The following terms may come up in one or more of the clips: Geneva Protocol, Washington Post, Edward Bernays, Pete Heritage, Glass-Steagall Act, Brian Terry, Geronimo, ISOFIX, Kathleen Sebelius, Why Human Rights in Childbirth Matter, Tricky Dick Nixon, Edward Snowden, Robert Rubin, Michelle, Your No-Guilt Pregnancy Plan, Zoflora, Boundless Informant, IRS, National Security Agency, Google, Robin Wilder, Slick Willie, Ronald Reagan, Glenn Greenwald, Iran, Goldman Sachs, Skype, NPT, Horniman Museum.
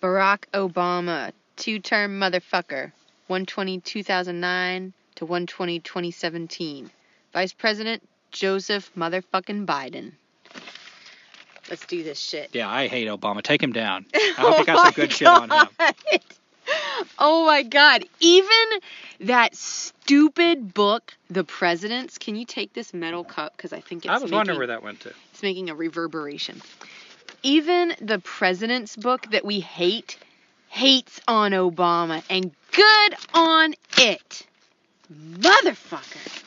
Barack Obama, two-term motherfucker, 1/20/2009 to 1/20/2017. Vice President Joseph motherfucking Biden. Let's do this shit. Yeah, I hate Obama. Take him down. I hope he got some good shit on him. Oh my God. Even that stupid book, The Presidents. Can you take this metal cup? Because I think it's I was wondering where that went to. It's making a reverberation. Even The President's book that we hate, hates on Obama. And good on it. Motherfucker.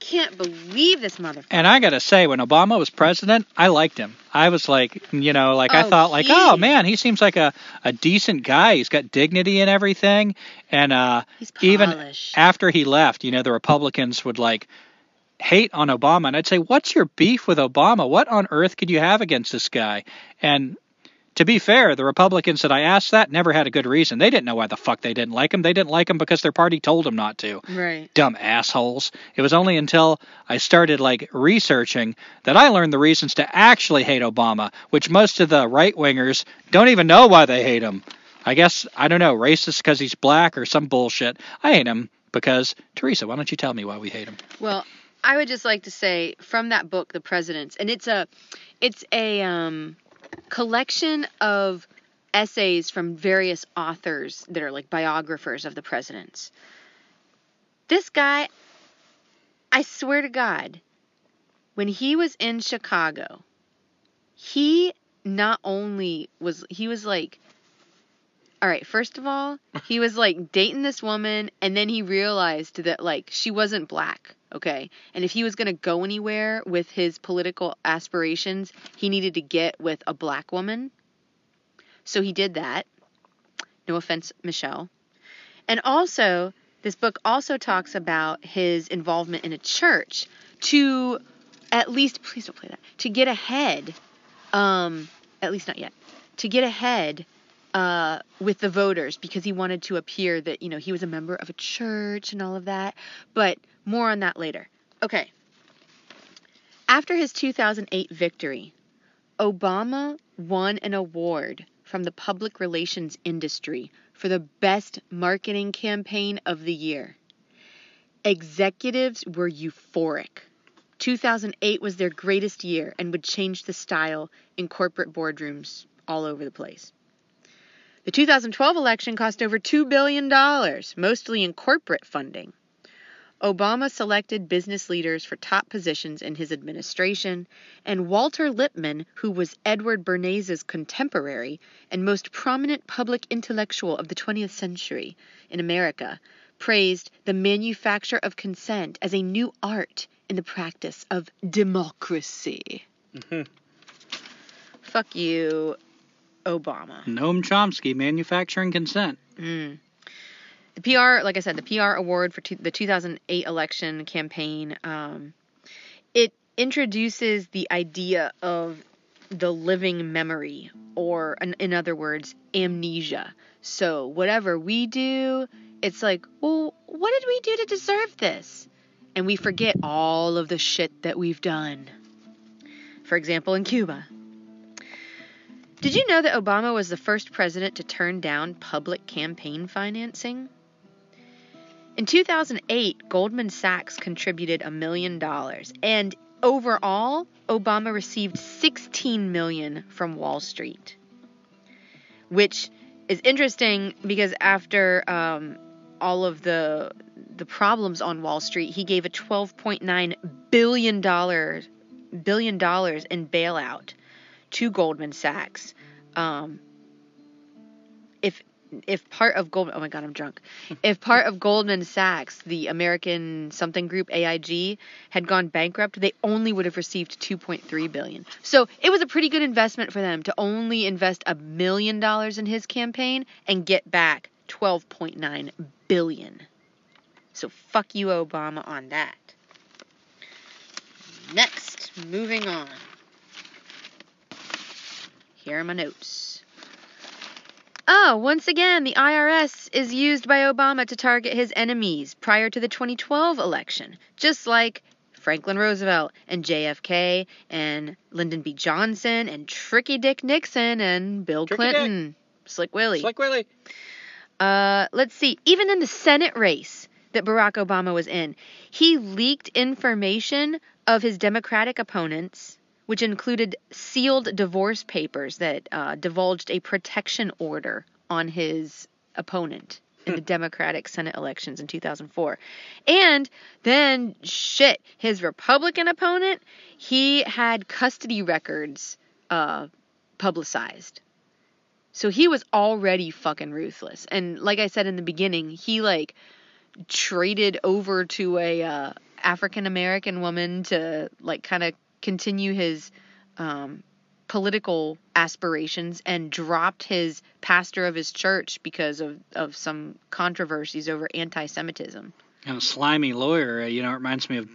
Can't believe this motherfucker. And I gotta say, when Obama was president, I liked him. I was like, you know, like I thought, like, oh man, he seems like a decent guy. He's got dignity and everything. And he's polished. Even after he left, you know, the Republicans would like hate on Obama, and I'd say, what's your beef with Obama? What on earth could you have against this guy? And to be fair, the Republicans that I asked that never had a good reason. They didn't know why the fuck they didn't like him. They didn't like him because their party told them not to. Right. Dumb assholes. It was only until I started, like, researching that I learned the reasons to actually hate Obama, which most of the right-wingers don't even know why they hate him. I guess, I don't know, racist because he's black or some bullshit. I hate him because, Teresa, why don't you tell me why we hate him? Well, I would just like to say, from that book, The Presidents, and it's a collection of essays from various authors that are like biographers of the presidents. This guy, I swear to God, when he was in Chicago, he was like, all right, first of all, he was like dating this woman, and then he realized that like she wasn't black. Okay. And if he was going to go anywhere with his political aspirations, he needed to get with a black woman. So he did that. No offense, Michelle. And also, this book also talks about his involvement in a church to at least, please don't play that, to get ahead, at least not yet, to get ahead with the voters, because he wanted to appear that, you know, he was a member of a church and all of that. But more on that later. Okay. After his 2008 victory, Obama won an award from the public relations industry for the best marketing campaign of the year. Executives were euphoric. 2008 was their greatest year and would change the style in corporate boardrooms all over the place. The 2012 election cost over $2 billion, mostly in corporate funding. Obama selected business leaders for top positions in his administration, and Walter Lippmann, who was Edward Bernays' contemporary and most prominent public intellectual of the 20th century in America, praised the manufacture of consent as a new art in the practice of democracy. Mm-hmm. Fuck you, Obama. Noam Chomsky, manufacturing consent. Mm. The PR, like I said, the PR award for the 2008 election campaign, it introduces the idea of the living memory, or in other words, amnesia. So whatever we do, it's like, well, what did we do to deserve this? And we forget all of the shit that we've done. For example, in Cuba. Did you know that Obama was the first president to turn down public campaign financing? In 2008, Goldman Sachs contributed $1 million, and overall, Obama received $16 million from Wall Street, which is interesting because after all of the problems on Wall Street, he gave a $12.9 billion in bailout to Goldman Sachs. If part of Goldman Sachs, the American something group, AIG, had gone bankrupt, they only would have received $2.3 billion. So it was a pretty good investment for them to only invest $1 million in his campaign and get back $12.9 billion. So fuck you, Obama, on that. Next, moving on. Here are my notes. Oh, once again, the IRS is used by Obama to target his enemies prior to the 2012 election, just like Franklin Roosevelt and JFK and Lyndon B. Johnson and Tricky Dick Nixon and Bill Clinton. Slick Willie. Slick Willie. Let's see. Even in the Senate race that Barack Obama was in, he leaked information of his Democratic opponents, which included sealed divorce papers that divulged a protection order on his opponent in the Democratic Senate elections in 2004. And then, shit, his Republican opponent, he had custody records publicized. So he was already fucking ruthless. And like I said in the beginning, he like traded over to a African-American woman to like kind of continue his political aspirations, and dropped his pastor of his church because of some controversies over anti-Semitism. And a slimy lawyer, you know, it reminds me of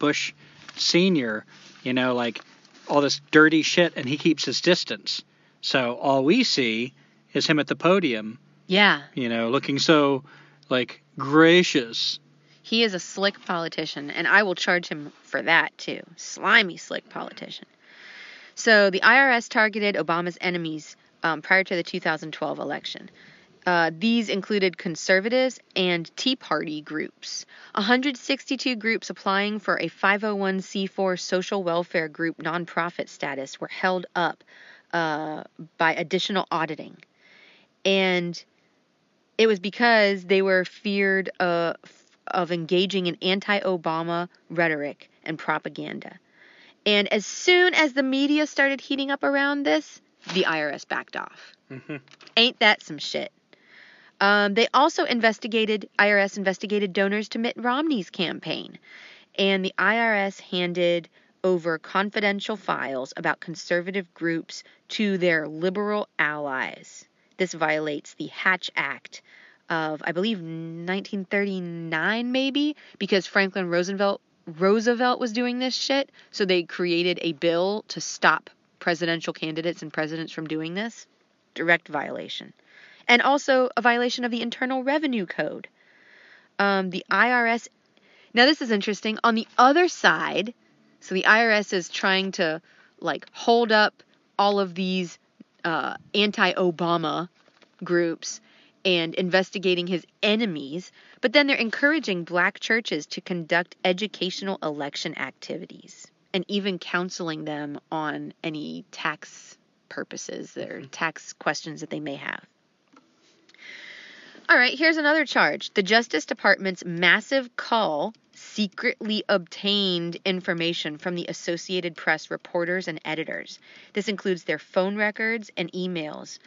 Bush Sr., you know, like all this dirty shit, and he keeps his distance. So all we see is him at the podium. Yeah. You know, looking so, like, gracious. He is a slick politician, and I will charge him for that, too. Slimy, slick politician. So the IRS targeted Obama's enemies prior to the 2012 election. These included conservatives and Tea Party groups. 162 groups applying for a 501c4 social welfare group nonprofit status were held up by additional auditing. And it was because they were feared of engaging in anti-Obama rhetoric and propaganda. And as soon as the media started heating up around this, the IRS backed off. Mm-hmm. Ain't that some shit? They also investigated donors to Mitt Romney's campaign. And the IRS handed over confidential files about conservative groups to their liberal allies. This violates the Hatch Act of, I believe, 1939 maybe, because Franklin Roosevelt was doing this shit, so they created a bill to stop presidential candidates and presidents from doing this. Direct violation. And also a violation of the Internal Revenue Code. The IRS... Now, this is interesting. On the other side... So the IRS is trying to, like, hold up all of these anti-Obama groups and investigating his enemies, but then they're encouraging black churches to conduct educational election activities and even counseling them on any tax purposes or tax questions that they may have. All right, here's another charge. The Justice Department's massive call secretly obtained information from the Associated Press reporters and editors. This includes their phone records and emails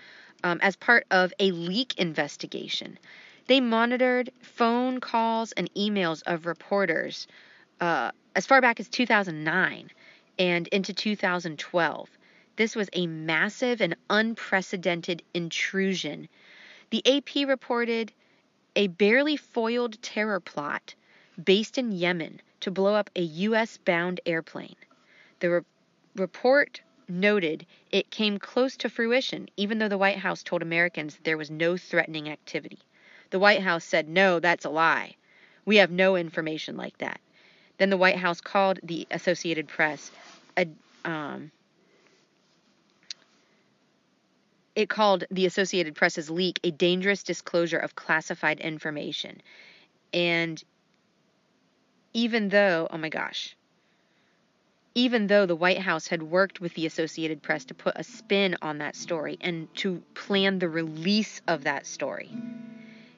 as part of a leak investigation. They monitored phone calls and emails of reporters as far back as 2009 and into 2012. This was a massive and unprecedented intrusion. The AP reported a barely foiled terror plot based in Yemen to blow up a U.S.-bound airplane. The report noted it came close to fruition, even though the White House told Americans that there was no threatening activity. The White House said, no, that's a lie. We have no information like that. Then the White House called the Associated Press It called the Associated Press's leak a dangerous disclosure of classified information. And even though the White House had worked with the Associated Press to put a spin on that story and to plan the release of that story,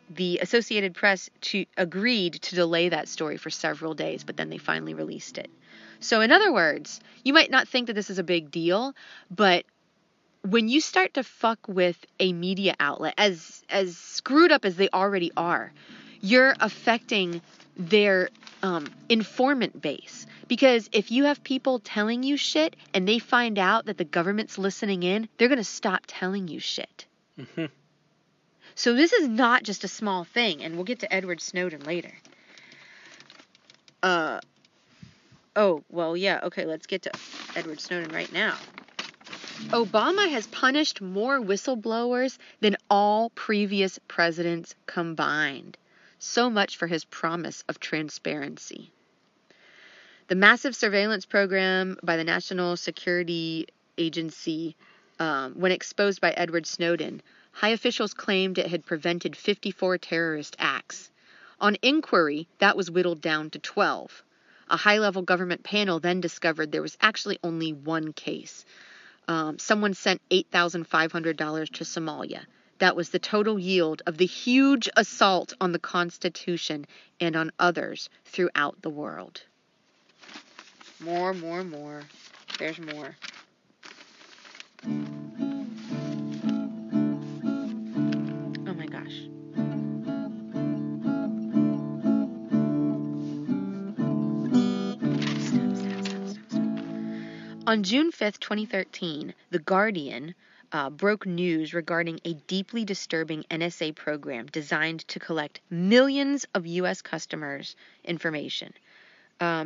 the Associated Press agreed to delay that story for several days, but then they finally released it. So in other words, you might not think that this is a big deal, but when you start to fuck with a media outlet, as screwed up as they already are, you're affecting their informant base. Because if you have people telling you shit and they find out that the government's listening in, they're going to stop telling you shit. Mm-hmm. So this is not just a small thing, and we'll get to Edward Snowden later. Let's get to Edward Snowden right now. Obama has punished more whistleblowers than all previous presidents combined. So much for his promise of transparency. The massive surveillance program by the National Security Agency, when exposed by Edward Snowden, high officials claimed it had prevented 54 terrorist acts. On inquiry, that was whittled down to 12. A high-level government panel then discovered there was actually only one case. Someone sent $8,500 to Somalia. That was the total yield of the huge assault on the Constitution and on others throughout the world. More. There's more. Oh my gosh. Stop. On June 5th, 2013, The Guardian broke news regarding a deeply disturbing NSA program designed to collect millions of U.S. customers' information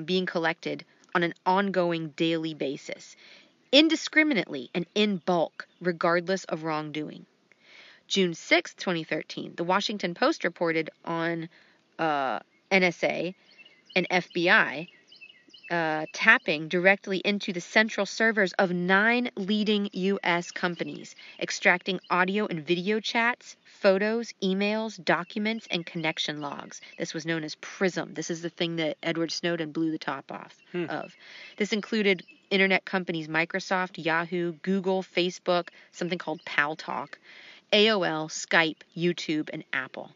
being collected on an ongoing daily basis, indiscriminately and in bulk, regardless of wrongdoing. June 6, 2013, The Washington Post reported on NSA and FBI tapping directly into the central servers of 9 leading U.S. companies, extracting audio and video chats, photos, emails, documents, and connection logs. This was known as PRISM. This is the thing that Edward Snowden blew the top off of. This included internet companies Microsoft, Yahoo, Google, Facebook, something called PalTalk, AOL, Skype, YouTube, and Apple.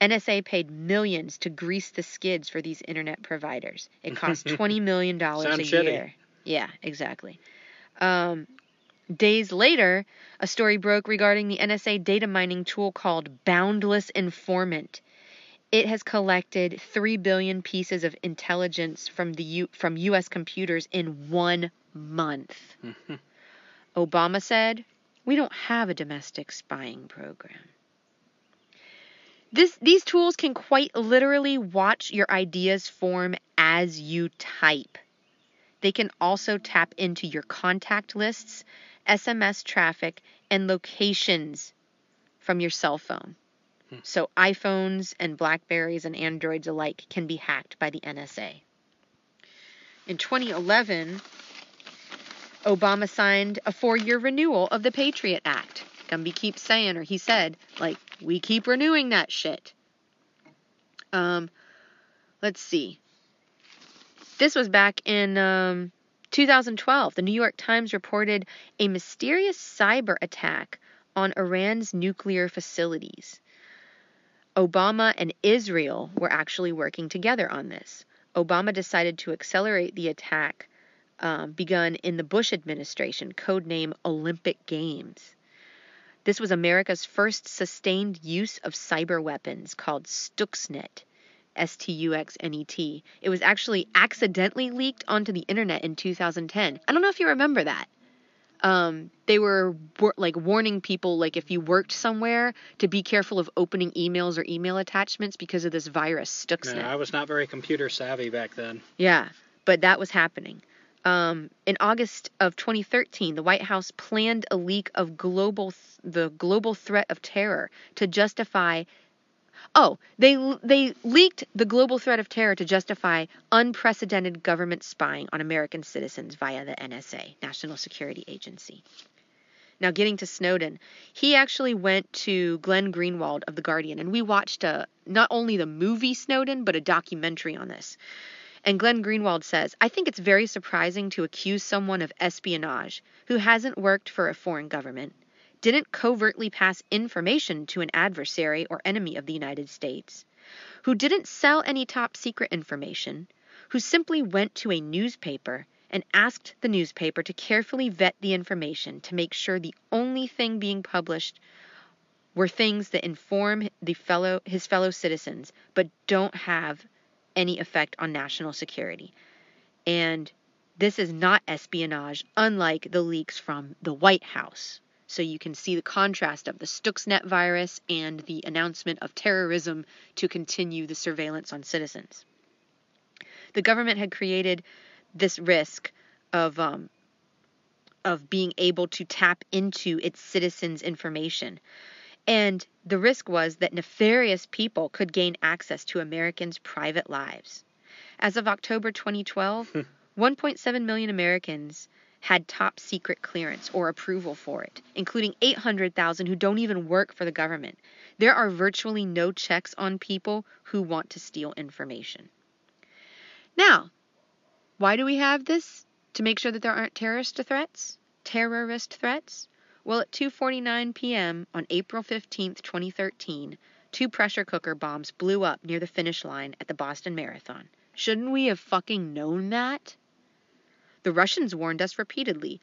NSA paid millions to grease the skids for these internet providers. It cost $20 million a year. Yeah, exactly. Days later, a story broke regarding the NSA data mining tool called Boundless Informant. It has collected 3 billion pieces of intelligence from U.S. computers in 1 month. Obama said, "We don't have a domestic spying program." These tools can quite literally watch your ideas form as you type. They can also tap into your contact lists, SMS traffic, and locations from your cell phone. So iPhones and Blackberries and Androids alike can be hacked by the NSA. In 2011, Obama signed a 4-year renewal of the Patriot Act. Gumby keeps saying, or he said, like, we keep renewing that shit. Let's see. This was back in 2012. The New York Times reported a mysterious cyber attack on Iran's nuclear facilities. Obama and Israel were actually working together on this. Obama decided to accelerate the attack begun in the Bush administration, codename Olympic Games. This was America's first sustained use of cyber weapons called Stuxnet, S-T-U-X-N-E-T. It was actually accidentally leaked onto the internet in 2010. I don't know if you remember that. They were warning people, like if you worked somewhere, to be careful of opening emails or email attachments because of this virus, Stuxnet. No, I was not very computer savvy back then. Yeah, but that was happening. In August of 2013, the White House planned a leak of the global threat of terror to justify. Oh, they leaked the global threat of terror to justify unprecedented government spying on American citizens via the NSA, National Security Agency. Now, getting to Snowden, he actually went to Glenn Greenwald of The Guardian, and we watched not only the movie Snowden, but a documentary on this. And Glenn Greenwald says, "I think it's very surprising to accuse someone of espionage who hasn't worked for a foreign government, didn't covertly pass information to an adversary or enemy of the United States, who didn't sell any top secret information, who simply went to a newspaper and asked the newspaper to carefully vet the information to make sure the only thing being published were things that inform his fellow citizens, but don't have any effect on national security. And this is not espionage, unlike the leaks from the White House." So you can see the contrast of the Stuxnet virus and the announcement of terrorism to continue the surveillance on citizens. The government had created this risk of being able to tap into its citizens' information. And the risk was that nefarious people could gain access to Americans' private lives. As of October 2012, 1.7 million Americans had top secret clearance or approval for it, including 800,000 who don't even work for the government. There are virtually no checks on people who want to steal information. Now, why do we have this? To make sure that there aren't terrorist threats? Well, at 2:49 p.m. on April 15, 2013, two pressure cooker bombs blew up near the finish line at the Boston Marathon. Shouldn't we have fucking known that? The Russians warned us repeatedly,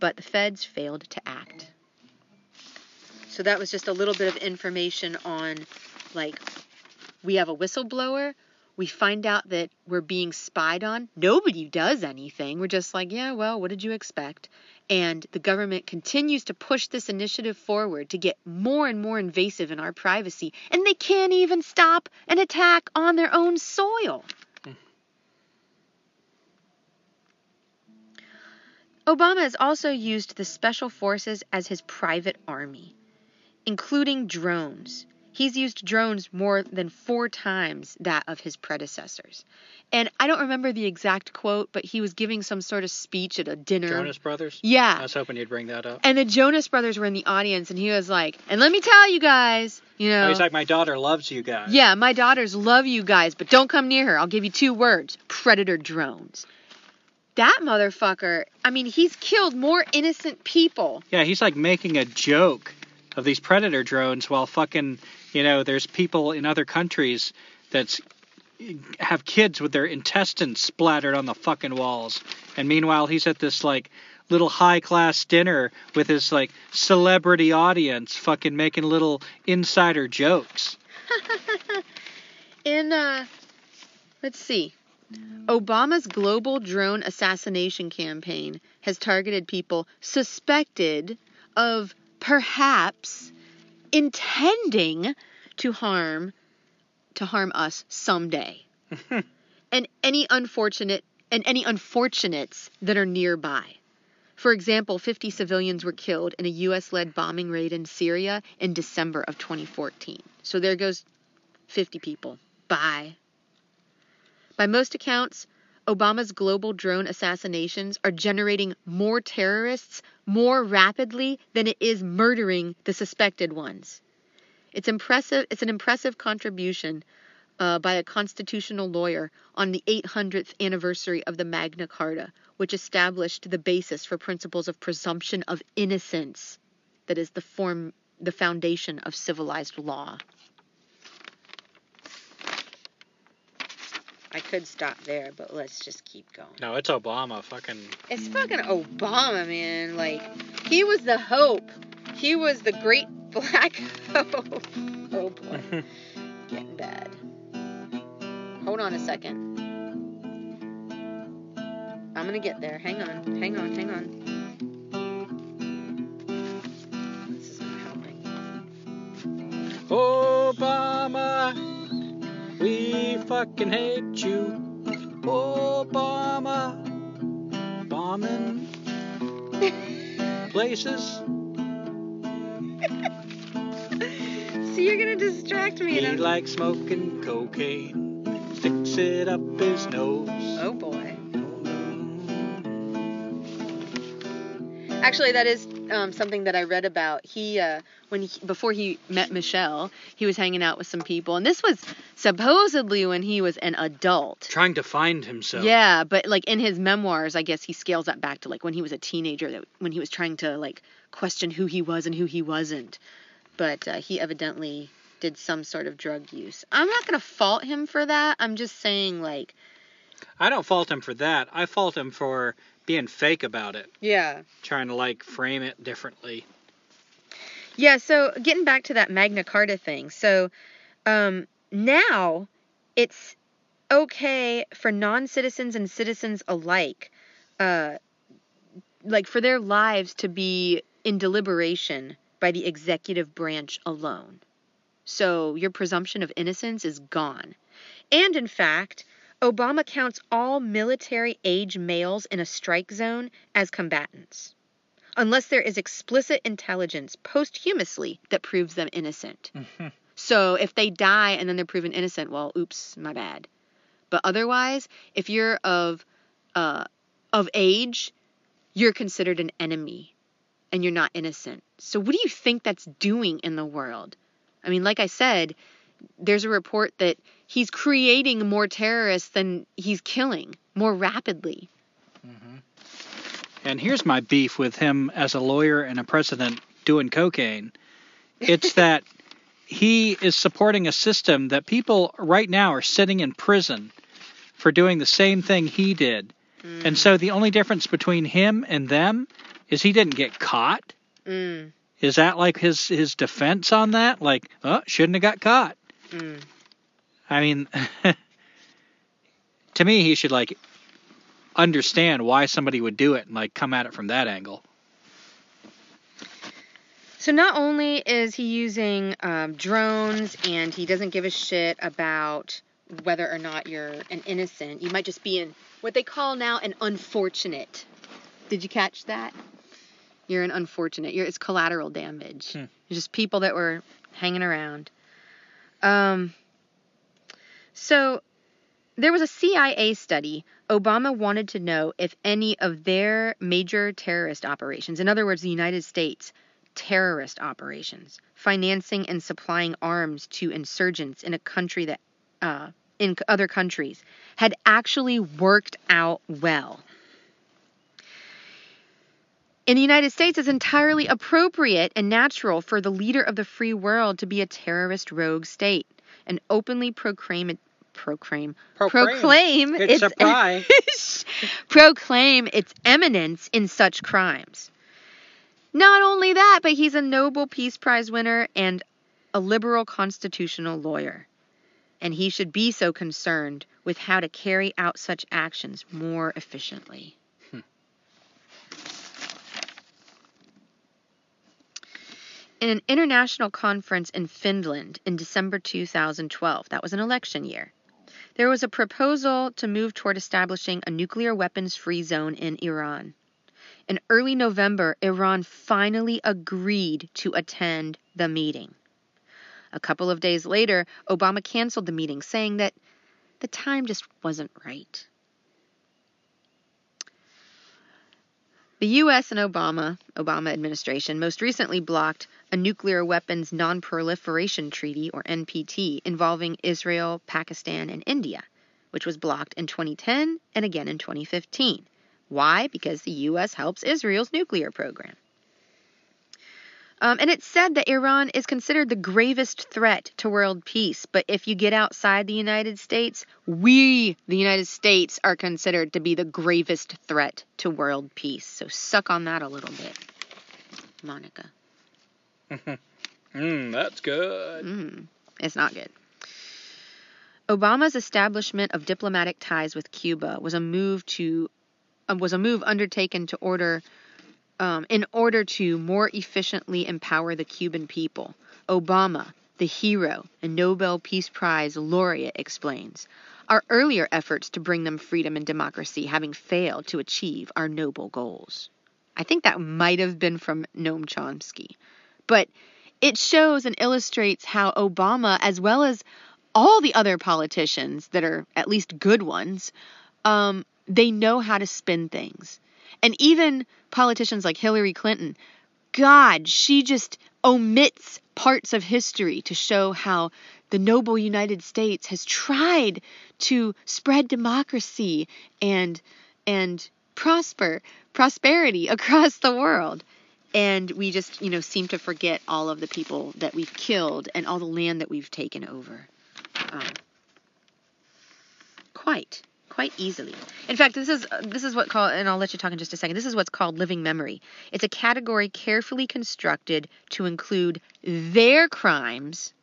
but the feds failed to act. So that was just a little bit of information on, like, we have a whistleblower. We find out that we're being spied on. Nobody does anything. We're just like, yeah, well, what did you expect? And the government continues to push this initiative forward to get more and more invasive in our privacy. And they can't even stop an attack on their own soil. Obama has also used the special forces as his private army, including drones. He's used drones more than 4 times that of his predecessors. And I don't remember the exact quote, but he was giving some sort of speech at a dinner. Jonas Brothers? Yeah. I was hoping you'd bring that up. And the Jonas Brothers were in the audience, and he was like, and let me tell you guys, you know. Oh, he's like, my daughter loves you guys. Yeah, my daughters love you guys, but don't come near her. I'll give you 2 words. Predator drones. That motherfucker, I mean, he's killed more innocent people. Yeah, he's like making a joke of these predator drones while fucking, you know, there's people in other countries that have kids with their intestines splattered on the fucking walls. And meanwhile, he's at this, like, little high-class dinner with his, like, celebrity audience fucking making little insider jokes. Let's see. Obama's global drone assassination campaign has targeted people suspected of perhaps intending to harm us someday. And any unfortunates that are nearby. For example, 50 civilians were killed in a US-led bombing raid in Syria in December of 2014. So there goes 50 people. Bye. By most accounts, Obama's global drone assassinations are generating more terrorists more rapidly than it is murdering the suspected ones. It's impressive. It's an impressive contribution by a constitutional lawyer on the 800th anniversary of the Magna Carta, which established the basis for principles of presumption of innocence that is the foundation of civilized law. I could stop there, but let's just keep going. No, it's Obama. It's fucking Obama, man. Like, he was the hope. He was the great black hope. Oh, boy. Getting bad. Hold on a second. I'm going to get there. Hang on. This isn't helping. Obama. We fucking hate you, Obama. Bombing places. So you're gonna distract me. He likes smoking cocaine. Sticks it up his nose. Oh boy. Actually, that is something that I read about. He, before he met Michelle, he was hanging out with some people. And this was supposedly when he was an adult. Trying to find himself. Yeah, but, like, in his memoirs, I guess he scales that back to, like, when he was a teenager, that when he was trying to, like, question who he was and who he wasn't. But he evidently did some sort of drug use. I'm not going to fault him for that. I'm just saying, like... I don't fault him for that. I fault him for... being fake about it. Yeah. Trying to, like, frame it differently. Yeah, so getting back to that Magna Carta thing. So now it's okay for non-citizens and citizens alike, like, for their lives to be in deliberation by the executive branch alone. So your presumption of innocence is gone. And, in fact... Obama counts all military-age males in a strike zone as combatants, unless there is explicit intelligence posthumously that proves them innocent. So if they die and then they're proven innocent, well, oops, my bad. But otherwise, if you're of age you're considered an enemy and you're not innocent. So what do you think that's doing in the world? I mean, like I said, there's a report that he's creating more terrorists than he's killing more rapidly. Mm-hmm. And here's my beef with him as a lawyer and a president doing cocaine. It's that he is supporting a system that people right now are sitting in prison for doing the same thing he did. Mm. And so the only difference between him and them is he didn't get caught. Mm. Is that like his defense on that? Like, oh, shouldn't have got caught. Mm. I mean, to me, he should like understand why somebody would do it and like come at it from that angle. So not only is he using drones and he doesn't give a shit about whether or not you're an innocent, you might just be in what they call now an unfortunate. Did you catch that? You're an unfortunate. It's collateral damage. Hmm. It's just people that were hanging around. So there was a CIA study. Obama wanted to know if any of their major terrorist operations, in other words, the United States terrorist operations, financing and supplying arms to insurgents in a country that, in other countries, had actually worked out well. In the United States, it's entirely appropriate and natural for the leader of the free world to be a terrorist rogue state and openly proclaim its eminence in such crimes. Not only that, but he's a Nobel Peace Prize winner and a liberal constitutional lawyer. And he should be so concerned with how to carry out such actions more efficiently. In an international conference in Finland in December 2012, that was an election year, there was a proposal to move toward establishing a nuclear weapons-free zone in Iran. In early November, Iran finally agreed to attend the meeting. A couple of days later, Obama canceled the meeting, saying that the time just wasn't right. The U.S. and Obama administration most recently blocked a Nuclear Weapons Non-Proliferation Treaty, or NPT, involving Israel, Pakistan, and India, which was blocked in 2010 and again in 2015. Why? Because the U.S. helps Israel's nuclear program. And it's said that Iran is considered the gravest threat to world peace, but if you get outside the United States, we, the United States, are considered to be the gravest threat to world peace. So suck on that a little bit, Monica. That's good. It's not good. Obama's establishment of diplomatic ties with Cuba was a move undertaken to in order to more efficiently empower the Cuban people. Obama, the hero and Nobel Peace Prize laureate, explains, our earlier efforts to bring them freedom and democracy having failed to achieve our noble goals. I think that might have been from Noam Chomsky. But it shows and illustrates how Obama, as well as all the other politicians that are at least good ones, they know how to spin things. And even politicians like Hillary Clinton, God, she just omits parts of history to show how the noble United States has tried to spread democracy and prosperity across the world. And we just, seem to forget all of the people that we've killed and all the land that we've taken over. Quite easily. In fact, this is what called, and I'll let you talk in just a second, this is what's called living memory. It's a category carefully constructed to include their crimes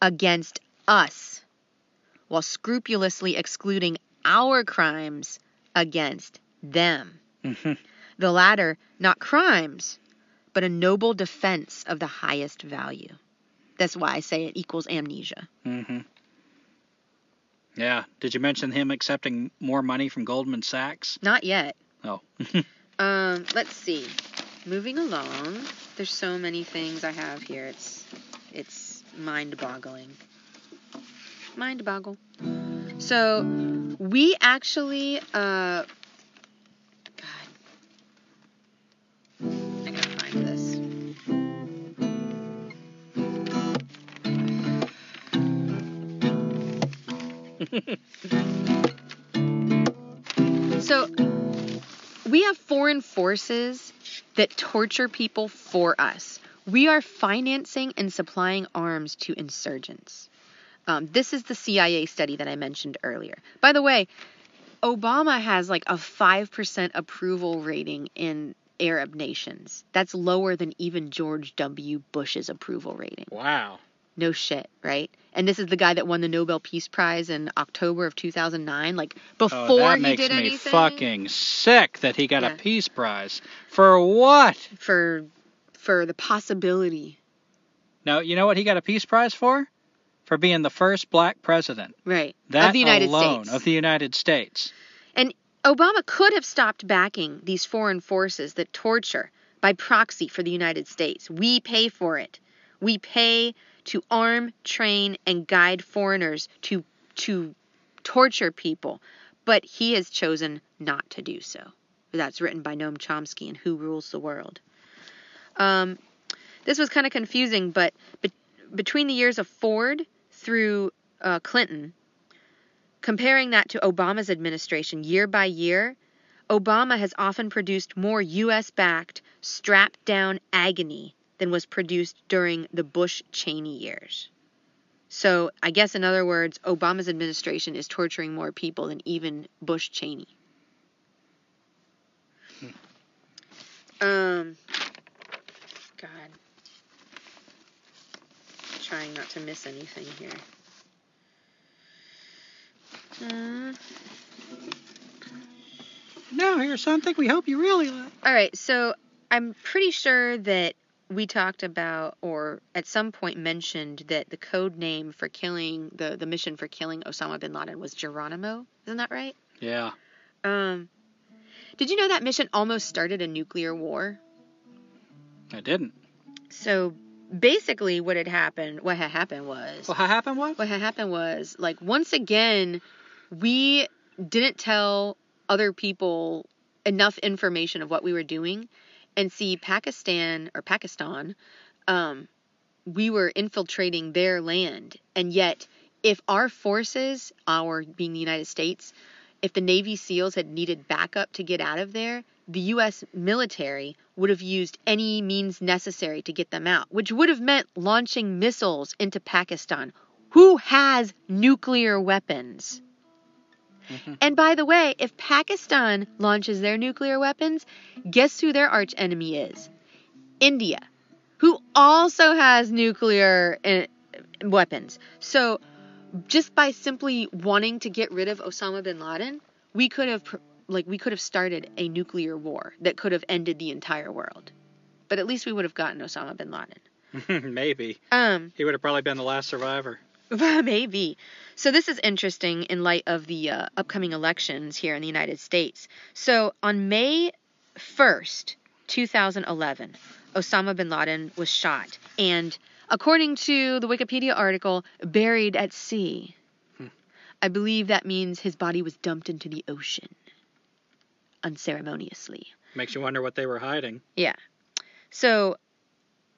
against us while scrupulously excluding our crimes against them. Mm-hmm. The latter, not crimes, but a noble defense of the highest value. That's why I say it equals amnesia. Mm-hmm. Yeah. Did you mention him accepting more money from Goldman Sachs? Not yet. Oh. Let's see. Moving along. There's so many things I have here. It's mind-boggling. Mind-boggle. So, we actually... So we have foreign forces that torture people for us. We are financing and supplying arms to insurgents. This is the CIA study that I mentioned earlier. By the way, Obama has like a 5% approval rating in Arab nations. That's lower than even George W. Bush's approval rating. Wow. No shit, right? And this is the guy that won the Nobel Peace Prize in October of 2009, like before he did anything. That makes me fucking sick that he got a peace prize. For what? For the possibility. No, you know what he got a peace prize for? For being the first black president. Right. That of the United States. Of the United States. And Obama could have stopped backing these foreign forces that torture by proxy for the United States. We pay for it. We pay to arm, train, and guide foreigners to torture people. But he has chosen not to do so. That's written by Noam Chomsky in Who Rules the World. This was kind of confusing, but between the years of Ford through Clinton, comparing that to Obama's administration year by year, Obama has often produced more U.S.-backed, strapped-down agony than was produced during the Bush-Cheney years. So I guess, in other words, Obama's administration is torturing more people than even Bush-Cheney. God. I'm trying not to miss anything here. No, here's something we hope you really like. All right, so I'm pretty sure that we talked about, or at some point mentioned, that the code name for killing, the mission for killing Osama bin Laden was Geronimo. Isn't that right? Yeah. Did you know that mission almost started a nuclear war? I didn't. So basically what had happened was, like, once again, we didn't tell other people enough information of what we were doing. And see, Pakistan, we were infiltrating their land. And yet, if our forces, our being the United States, if the Navy SEALs had needed backup to get out of there, the U.S. military would have used any means necessary to get them out, which would have meant launching missiles into Pakistan. Who has nuclear weapons? And by the way, if Pakistan launches their nuclear weapons, guess who their arch enemy is? India, who also has nuclear weapons. So just by simply wanting to get rid of Osama bin Laden, we could have started a nuclear war that could have ended the entire world. But at least we would have gotten Osama bin Laden. Maybe. He would have probably been the last survivor. Maybe. So this is interesting in light of the upcoming elections here in the United States. So on May 1st, 2011, Osama bin Laden was shot and, according to the Wikipedia article, buried at sea. I believe that means his body was dumped into the ocean unceremoniously. Makes you wonder what they were hiding. Yeah. So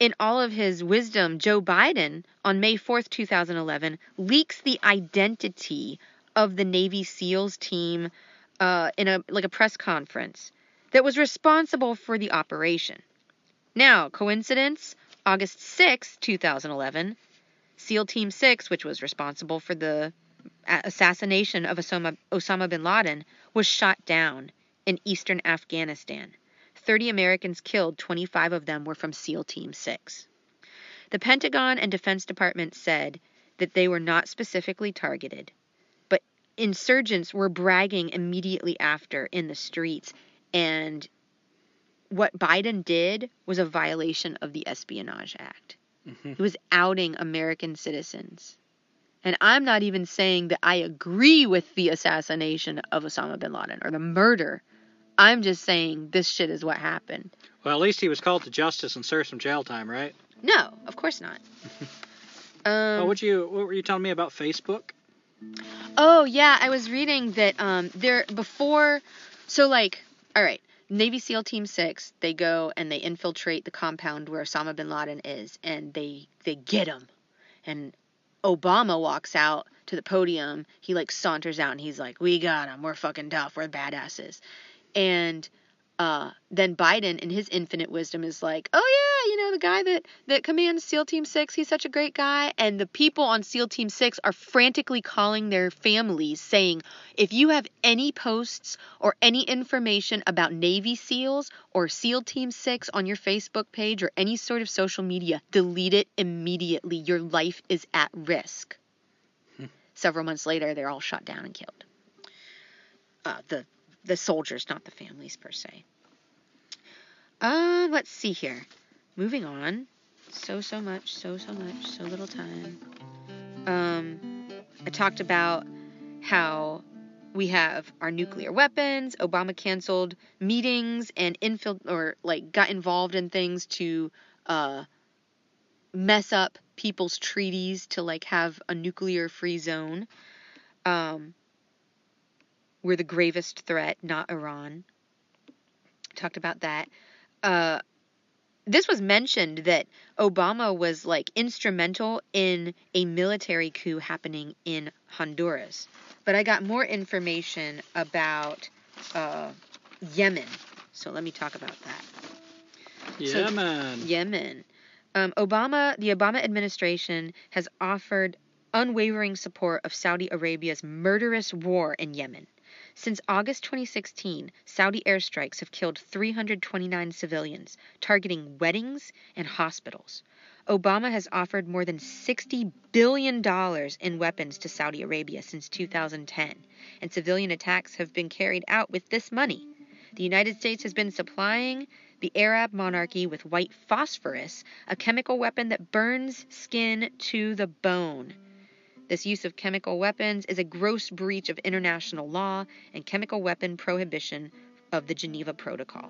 in all of his wisdom, Joe Biden, on May 4th, 2011, leaks the identity of the Navy SEALs team in a press conference that was responsible for the operation. Now, coincidence? August 6th, 2011, SEAL Team 6, which was responsible for the assassination of Osama bin Laden, was shot down in eastern Afghanistan. 30 Americans killed, 25 of them were from SEAL Team 6. The Pentagon and Defense Department said that they were not specifically targeted, but insurgents were bragging immediately after in the streets, and what Biden did was a violation of the Espionage Act. He was outing American citizens. And I'm not even saying that I agree with the assassination of Osama bin Laden or the murder. I'm just saying this shit is what happened. Well, at least he was called to justice and served some jail time, right? No, of course not. What were you telling me about Facebook? Oh, yeah, I was reading that all right, Navy SEAL Team 6, they go and they infiltrate the compound where Osama bin Laden is, and they get him. And Obama walks out to the podium, he, like, saunters out and he's like, we got him. We're fucking tough. We're badasses. And then Biden, in his infinite wisdom, is like, oh, yeah, you know, the guy that commands SEAL Team 6, he's such a great guy. And the people on SEAL Team 6 are frantically calling their families saying, if you have any posts or any information about Navy SEALs or SEAL Team 6 on your Facebook page or any sort of social media, delete it immediately. Your life is at risk. Several months later, they're all shot down and killed. The soldiers, not the families, per se. Let's see here. Moving on. So much, so little time. I talked about how we have our nuclear weapons. Obama canceled meetings and got involved in things to mess up people's treaties to, like, have a nuclear-free zone. We're the gravest threat, not Iran. Talked about that. This was mentioned that Obama was, like, instrumental in a military coup happening in Honduras. But I got more information about Yemen. So let me talk about that. Yemen. So, Yemen. The Obama administration has offered unwavering support of Saudi Arabia's murderous war in Yemen. Since August 2016, Saudi airstrikes have killed 329 civilians, targeting weddings and hospitals. Obama has offered more than $60 billion in weapons to Saudi Arabia since 2010, and civilian attacks have been carried out with this money. The United States has been supplying the Arab monarchy with white phosphorus, a chemical weapon that burns skin to the bone. This use of chemical weapons is a gross breach of international law and chemical weapon prohibition of the Geneva Protocol.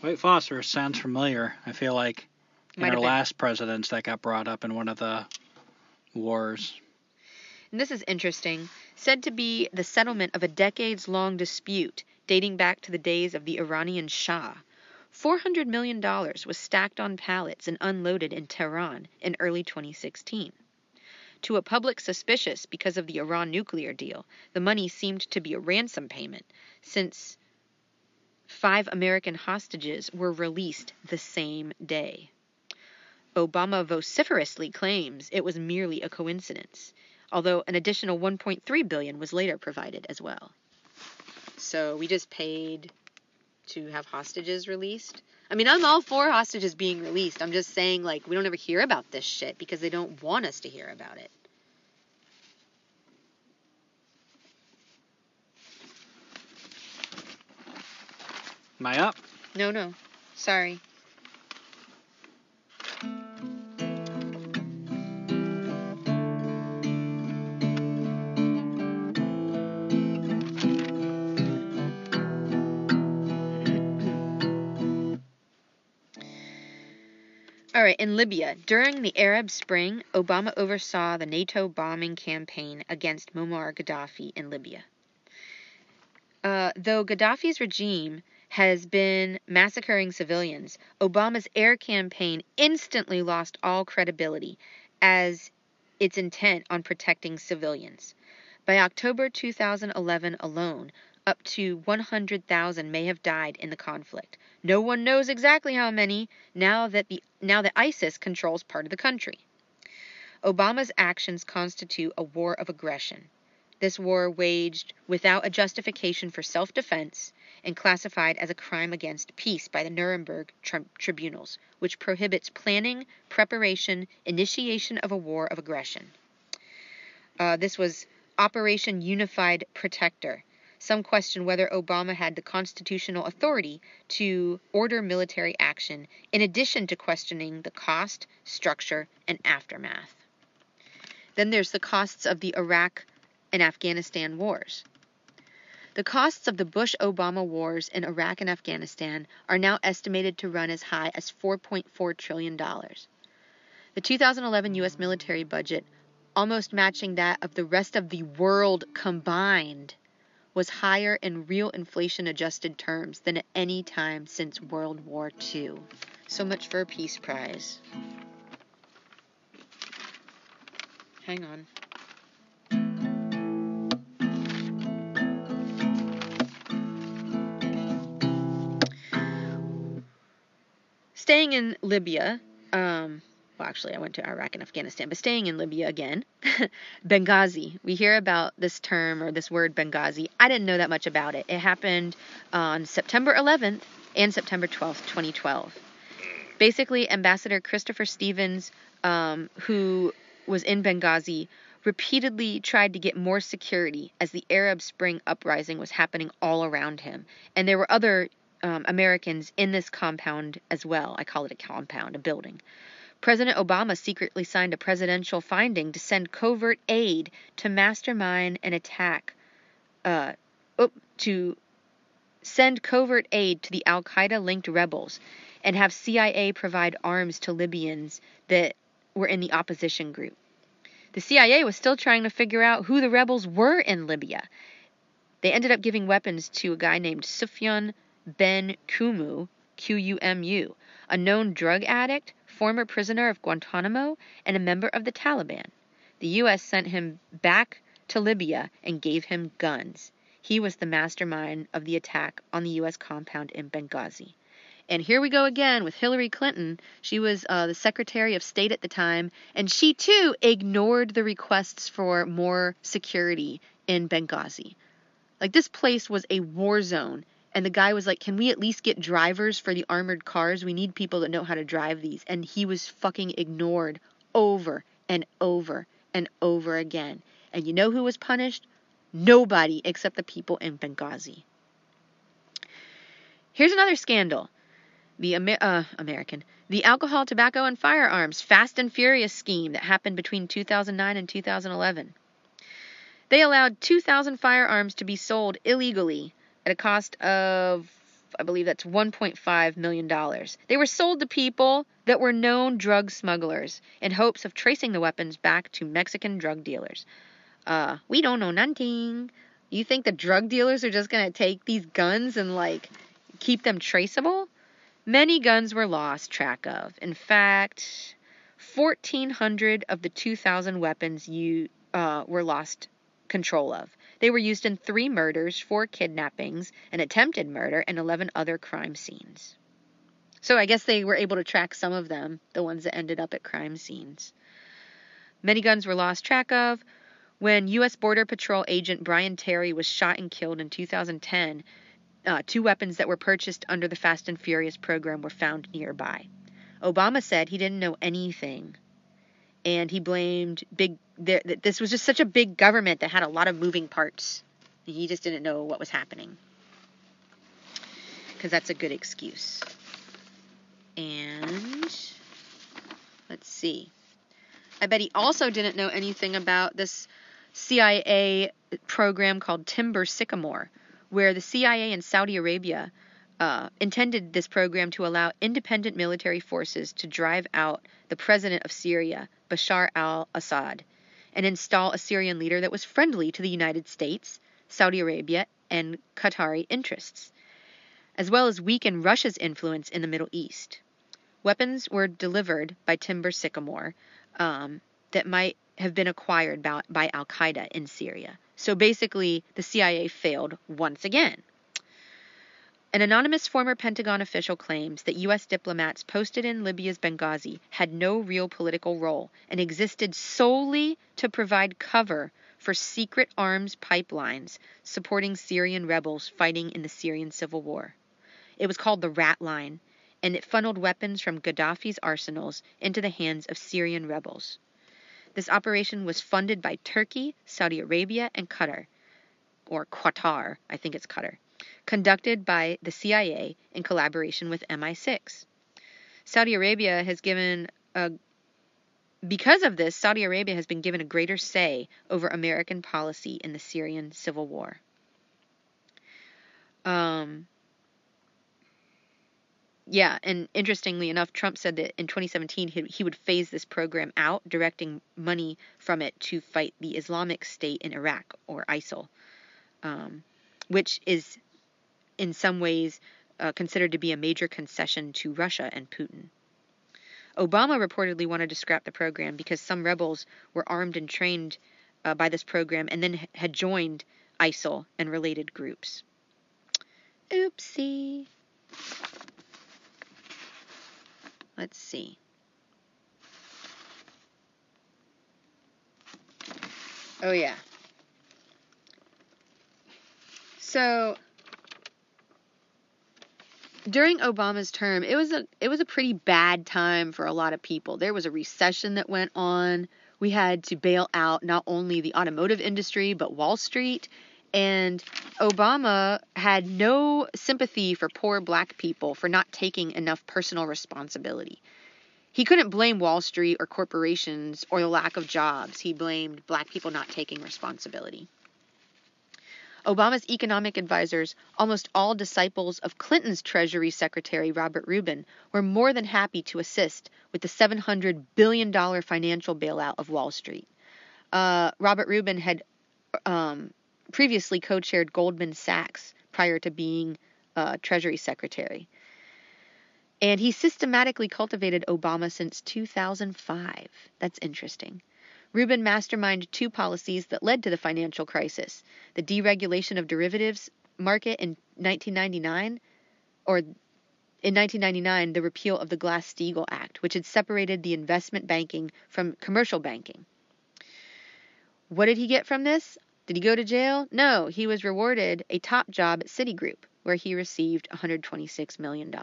White phosphorus sounds familiar. I feel like in our last presidents that got brought up in one of the wars. And this is interesting. Said to be the settlement of a decades-long dispute dating back to the days of the Iranian Shah. $400 million was stacked on pallets and unloaded in Tehran in early 2016. To a public suspicious because of the Iran nuclear deal, the money seemed to be a ransom payment, since 5 American hostages were released the same day. Obama vociferously claims it was merely a coincidence, although an additional $1.3 billion was later provided as well. So we just paid to have hostages released. I mean, I'm all for hostages being released. I'm just saying, like, we don't ever hear about this shit because they don't want us to hear about it. Am I up? No. Sorry. All right, in Libya, during the Arab Spring, Obama oversaw the NATO bombing campaign against Muammar Gaddafi in Libya. Though Gaddafi's regime has been massacring civilians, Obama's air campaign instantly lost all credibility as its intent on protecting civilians. By October 2011 alone, up to 100,000 may have died in the conflict. No one knows exactly how many now that ISIS controls part of the country. Obama's actions constitute a war of aggression. This war waged without a justification for self-defense and classified as a crime against peace by the Nuremberg tribunals, which prohibits planning, preparation, initiation of a war of aggression. This was Operation Unified Protector. Some question whether Obama had the constitutional authority to order military action, in addition to questioning the cost, structure, and aftermath. Then there's the costs of the Iraq and Afghanistan wars. The costs of the Bush-Obama wars in Iraq and Afghanistan are now estimated to run as high as $4.4 trillion. The 2011 U.S. military budget, almost matching that of the rest of the world combined, was higher in real inflation-adjusted terms than at any time since World War II. So much for a Peace Prize. Hang on. staying in Libya, well, actually, I went to Iraq and Afghanistan, but staying in Libya again, Benghazi. We hear about this term or this word Benghazi. I didn't know that much about it. It happened on September 11th and September 12th, 2012. Basically, Ambassador Christopher Stevens, who was in Benghazi, repeatedly tried to get more security as the Arab Spring uprising was happening all around him. And there were other Americans in this compound as well. I call it a compound, a building. President Obama secretly signed a presidential finding to send covert aid to mastermind an attack, to send covert aid to the Al-Qaeda-linked rebels and have CIA provide arms to Libyans that were in the opposition group. The CIA was still trying to figure out who the rebels were in Libya. They ended up giving weapons to a guy named Sufyan Ben Kumu, Q-U-M-U, a known drug addict, former prisoner of Guantanamo, and a member of the Taliban. The U.S. sent him back to Libya and gave him guns. He was the mastermind of the attack on the U.S. compound in Benghazi. And here we go again with Hillary Clinton. She was the Secretary of State at the time, and she too ignored the requests for more security in Benghazi. Like, this place was a war zone. And the guy was like, can we at least get drivers for the armored cars? We need people that know how to drive these. And he was fucking ignored over and over and over again. And you know who was punished? Nobody except the people in Benghazi. Here's another scandal. The The alcohol, tobacco, and firearms fast and furious scheme that happened between 2009 and 2011. They allowed 2,000 firearms to be sold illegally at a cost of, I believe that's $1.5 million. They were sold to people that were known drug smugglers in hopes of tracing the weapons back to Mexican drug dealers. We don't know nothing. You think the drug dealers are just going to take these guns and, like, keep them traceable? Many guns were lost track of. In fact, 1,400 of the 2,000 weapons were lost control of. They were used in 3 murders, 4 kidnappings, an attempted murder, and 11 other crime scenes. So I guess they were able to track some of them, the ones that ended up at crime scenes. Many guns were lost track of. When U.S. Border Patrol agent Brian Terry was shot and killed in 2010, 2 weapons that were purchased under the Fast and Furious program were found nearby. Obama said he didn't know anything. And he blamed this was just such a big government that had a lot of moving parts. He just didn't know what was happening. Because that's a good excuse. And let's see. I bet he also didn't know anything about this CIA program called Timber Sycamore, where the CIA in Saudi Arabia intended this program to allow independent military forces to drive out the president of Syria, Bashar al-Assad, and install a Syrian leader that was friendly to the United States, Saudi Arabia, and Qatari interests, as well as weaken Russia's influence in the Middle East. Weapons were delivered by Timber Sycamore that might have been acquired by al-Qaeda in Syria. So basically, the CIA failed once again. An anonymous former Pentagon official claims that U.S. diplomats posted in Libya's Benghazi had no real political role and existed solely to provide cover for secret arms pipelines supporting Syrian rebels fighting in the Syrian civil war. It was called the Rat Line, and it funneled weapons from Gaddafi's arsenals into the hands of Syrian rebels. This operation was funded by Turkey, Saudi Arabia, and Qatar, or Qatar, I think it's Qatar, conducted by the CIA in collaboration with MI6. Saudi Arabia has been given a greater say over American policy in the Syrian civil war. And interestingly enough, Trump said that in 2017 he would phase this program out, directing money from it to fight the Islamic State in Iraq, or ISIL, which is in some ways considered to be a major concession to Russia and Putin. Obama reportedly wanted to scrap the program because some rebels were armed and trained by this program and then had joined ISIL and related groups. Oopsie. Let's see. Oh, yeah. So during Obama's term, it was a pretty bad time for a lot of people. There was a recession that went on. We had to bail out not only the automotive industry, but Wall Street. And Obama had no sympathy for poor black people for not taking enough personal responsibility. He couldn't blame Wall Street or corporations or the lack of jobs. He blamed black people not taking responsibility. Obama's economic advisors, almost all disciples of Clinton's Treasury Secretary Robert Rubin, were more than happy to assist with the $700 billion financial bailout of Wall Street. Robert Rubin had previously co-chaired Goldman Sachs prior to being Treasury Secretary. And he systematically cultivated Obama since 2005. That's interesting. Rubin masterminded two policies that led to the financial crisis: the deregulation of derivatives market in 1999, or in 1999, the repeal of the Glass-Steagall Act, which had separated the investment banking from commercial banking. What did he get from this? Did he go to jail? No, he was rewarded a top job at Citigroup, where he received $126 million.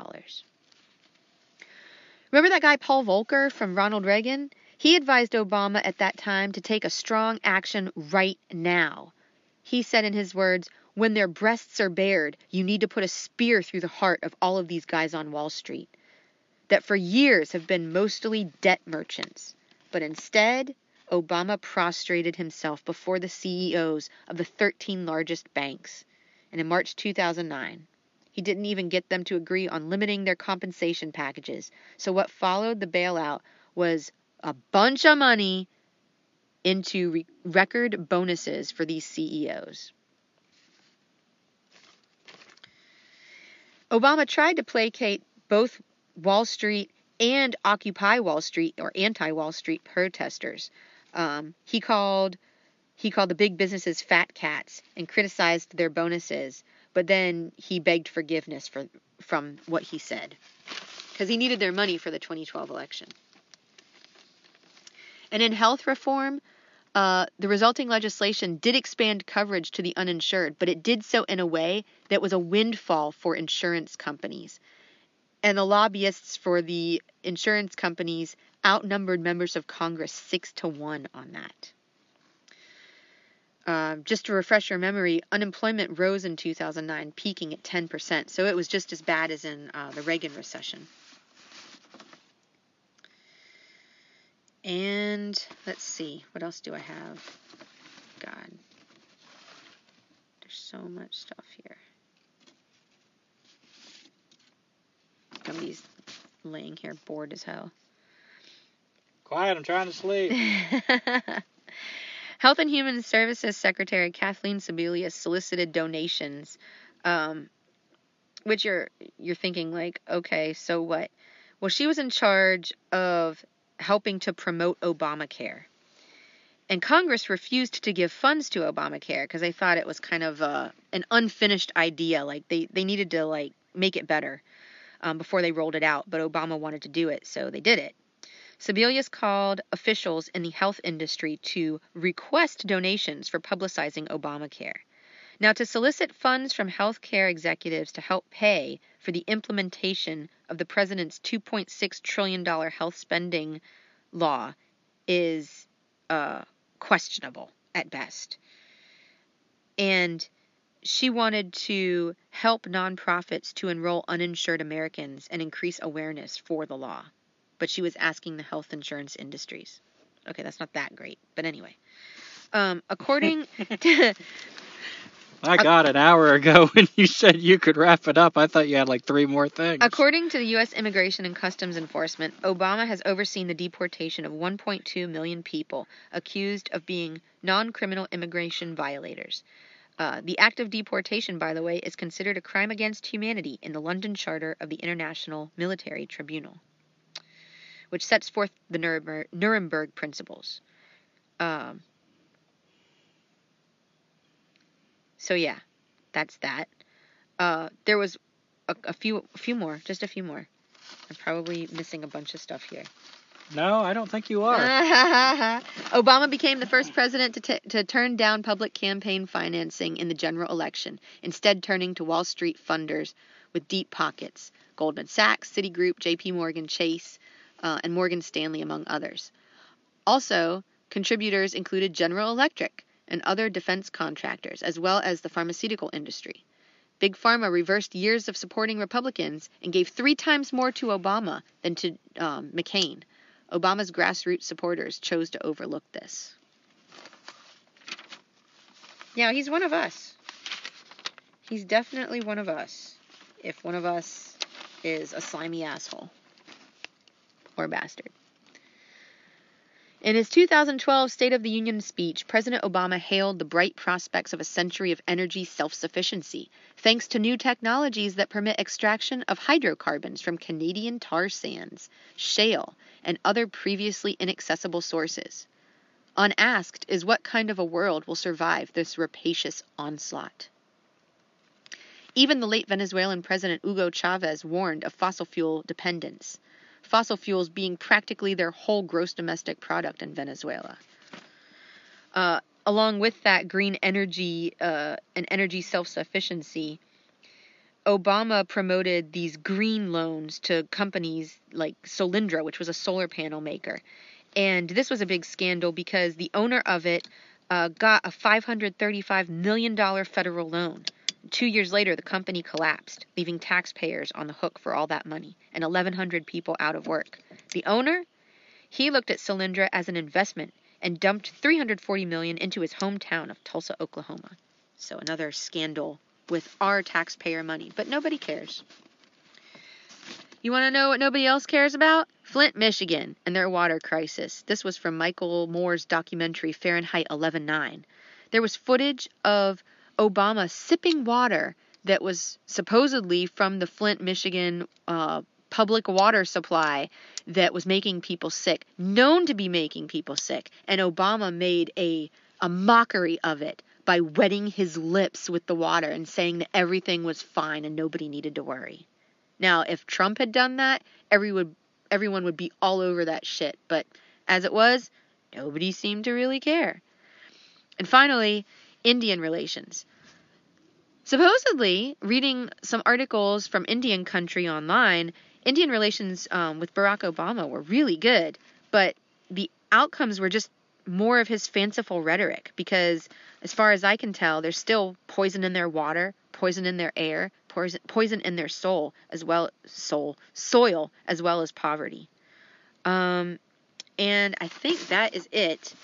Remember that guy Paul Volcker from Ronald Reagan? He advised Obama at that time to take a strong action right now. He said in his words, "When their breasts are bared, you need to put a spear through the heart of all of these guys on Wall Street that for years have been mostly debt merchants." But instead, Obama prostrated himself before the CEOs of the 13 largest banks. And in March 2009, he didn't even get them to agree on limiting their compensation packages. So what followed the bailout was a bunch of money into record bonuses for these CEOs. Obama tried to placate both Wall Street and Occupy Wall Street, or anti-Wall Street protesters. He called the big businesses fat cats and criticized their bonuses, but then he begged forgiveness from what he said, because he needed their money for the 2012 election. And in health reform, the resulting legislation did expand coverage to the uninsured, but it did so in a way that was a windfall for insurance companies. And the lobbyists for the insurance companies outnumbered members of Congress 6-1 on that. Just to refresh your memory, unemployment rose in 2009, peaking at 10%. So it was just as bad as in the Reagan recession. And let's see, what else do I have? God, there's so much stuff here. Somebody's laying here bored as hell. Quiet, I'm trying to sleep. Health and Human Services Secretary Kathleen Sebelius solicited donations, which you're thinking like, okay, so what? Well, she was in charge of helping to promote Obamacare. And Congress refused to give funds to Obamacare because they thought it was kind of an unfinished idea. Like they needed to like make it better before they rolled it out. But Obama wanted to do it, so they did it. Sebelius called officials in the health industry to request donations for publicizing Obamacare. Now, to solicit funds from healthcare executives to help pay for the implementation of the president's $2.6 trillion health spending law is questionable at best. And she wanted to help nonprofits to enroll uninsured Americans and increase awareness for the law. But she was asking the health insurance industries. Okay, that's not that great. But anyway, according to... My God, an hour ago when you said you could wrap it up, I thought you had like three more things. According to the U.S. Immigration and Customs Enforcement, Obama has overseen the deportation of 1.2 million people accused of being non-criminal immigration violators. The act of deportation, by the way, is considered a crime against humanity in the London Charter of the International Military Tribunal, which sets forth the Nuremberg Principles. So yeah, that's that. There was a few more, just a few more. I'm probably missing a bunch of stuff here. No, I don't think you are. Obama became the first president to turn down public campaign financing in the general election, instead turning to Wall Street funders with deep pockets, Goldman Sachs, Citigroup, J.P. Morgan Chase, and Morgan Stanley, among others. Also, contributors included General Electric and other defense contractors, as well as the pharmaceutical industry. Big Pharma reversed years of supporting Republicans and gave 3 times more to Obama than to McCain. Obama's grassroots supporters chose to overlook this. Yeah, he's one of us. He's definitely one of us. If one of us is a slimy asshole. Or bastard. In his 2012 State of the Union speech, President Obama hailed the bright prospects of a century of energy self-sufficiency, thanks to new technologies that permit extraction of hydrocarbons from Canadian tar sands, shale, and other previously inaccessible sources. Unasked is what kind of a world will survive this rapacious onslaught. Even the late Venezuelan President Hugo Chavez warned of fossil fuel dependence. Fossil fuels being practically their whole gross domestic product in Venezuela. Along with that green energy and energy self-sufficiency, Obama promoted these green loans to companies like Solyndra, which was a solar panel maker. And this was a big scandal because the owner of it got a $535 million federal loan. 2 years later, the company collapsed, leaving taxpayers on the hook for all that money and 1,100 people out of work. The owner, he looked at Solyndra as an investment and dumped $340 million into his hometown of Tulsa, Oklahoma. So another scandal with our taxpayer money, but nobody cares. You want to know what nobody else cares about? Flint, Michigan, and their water crisis. This was from Michael Moore's documentary Fahrenheit 11/9. There was footage of Obama sipping water that was supposedly from the Flint, Michigan public water supply that was making people sick, known to be making people sick. And Obama made a mockery of it by wetting his lips with the water and saying that everything was fine and nobody needed to worry. Now, if Trump had done that, everyone would be all over that shit. But as it was, nobody seemed to really care. And finally, Indian relations. Supposedly, reading some articles from Indian country online, Indian relations with Barack Obama were really good, but the outcomes were just more of his fanciful rhetoric because, as far as I can tell, there's still poison in their water, poison in their air, poison in their soul, as well as soil, as well as poverty. And I think that is it.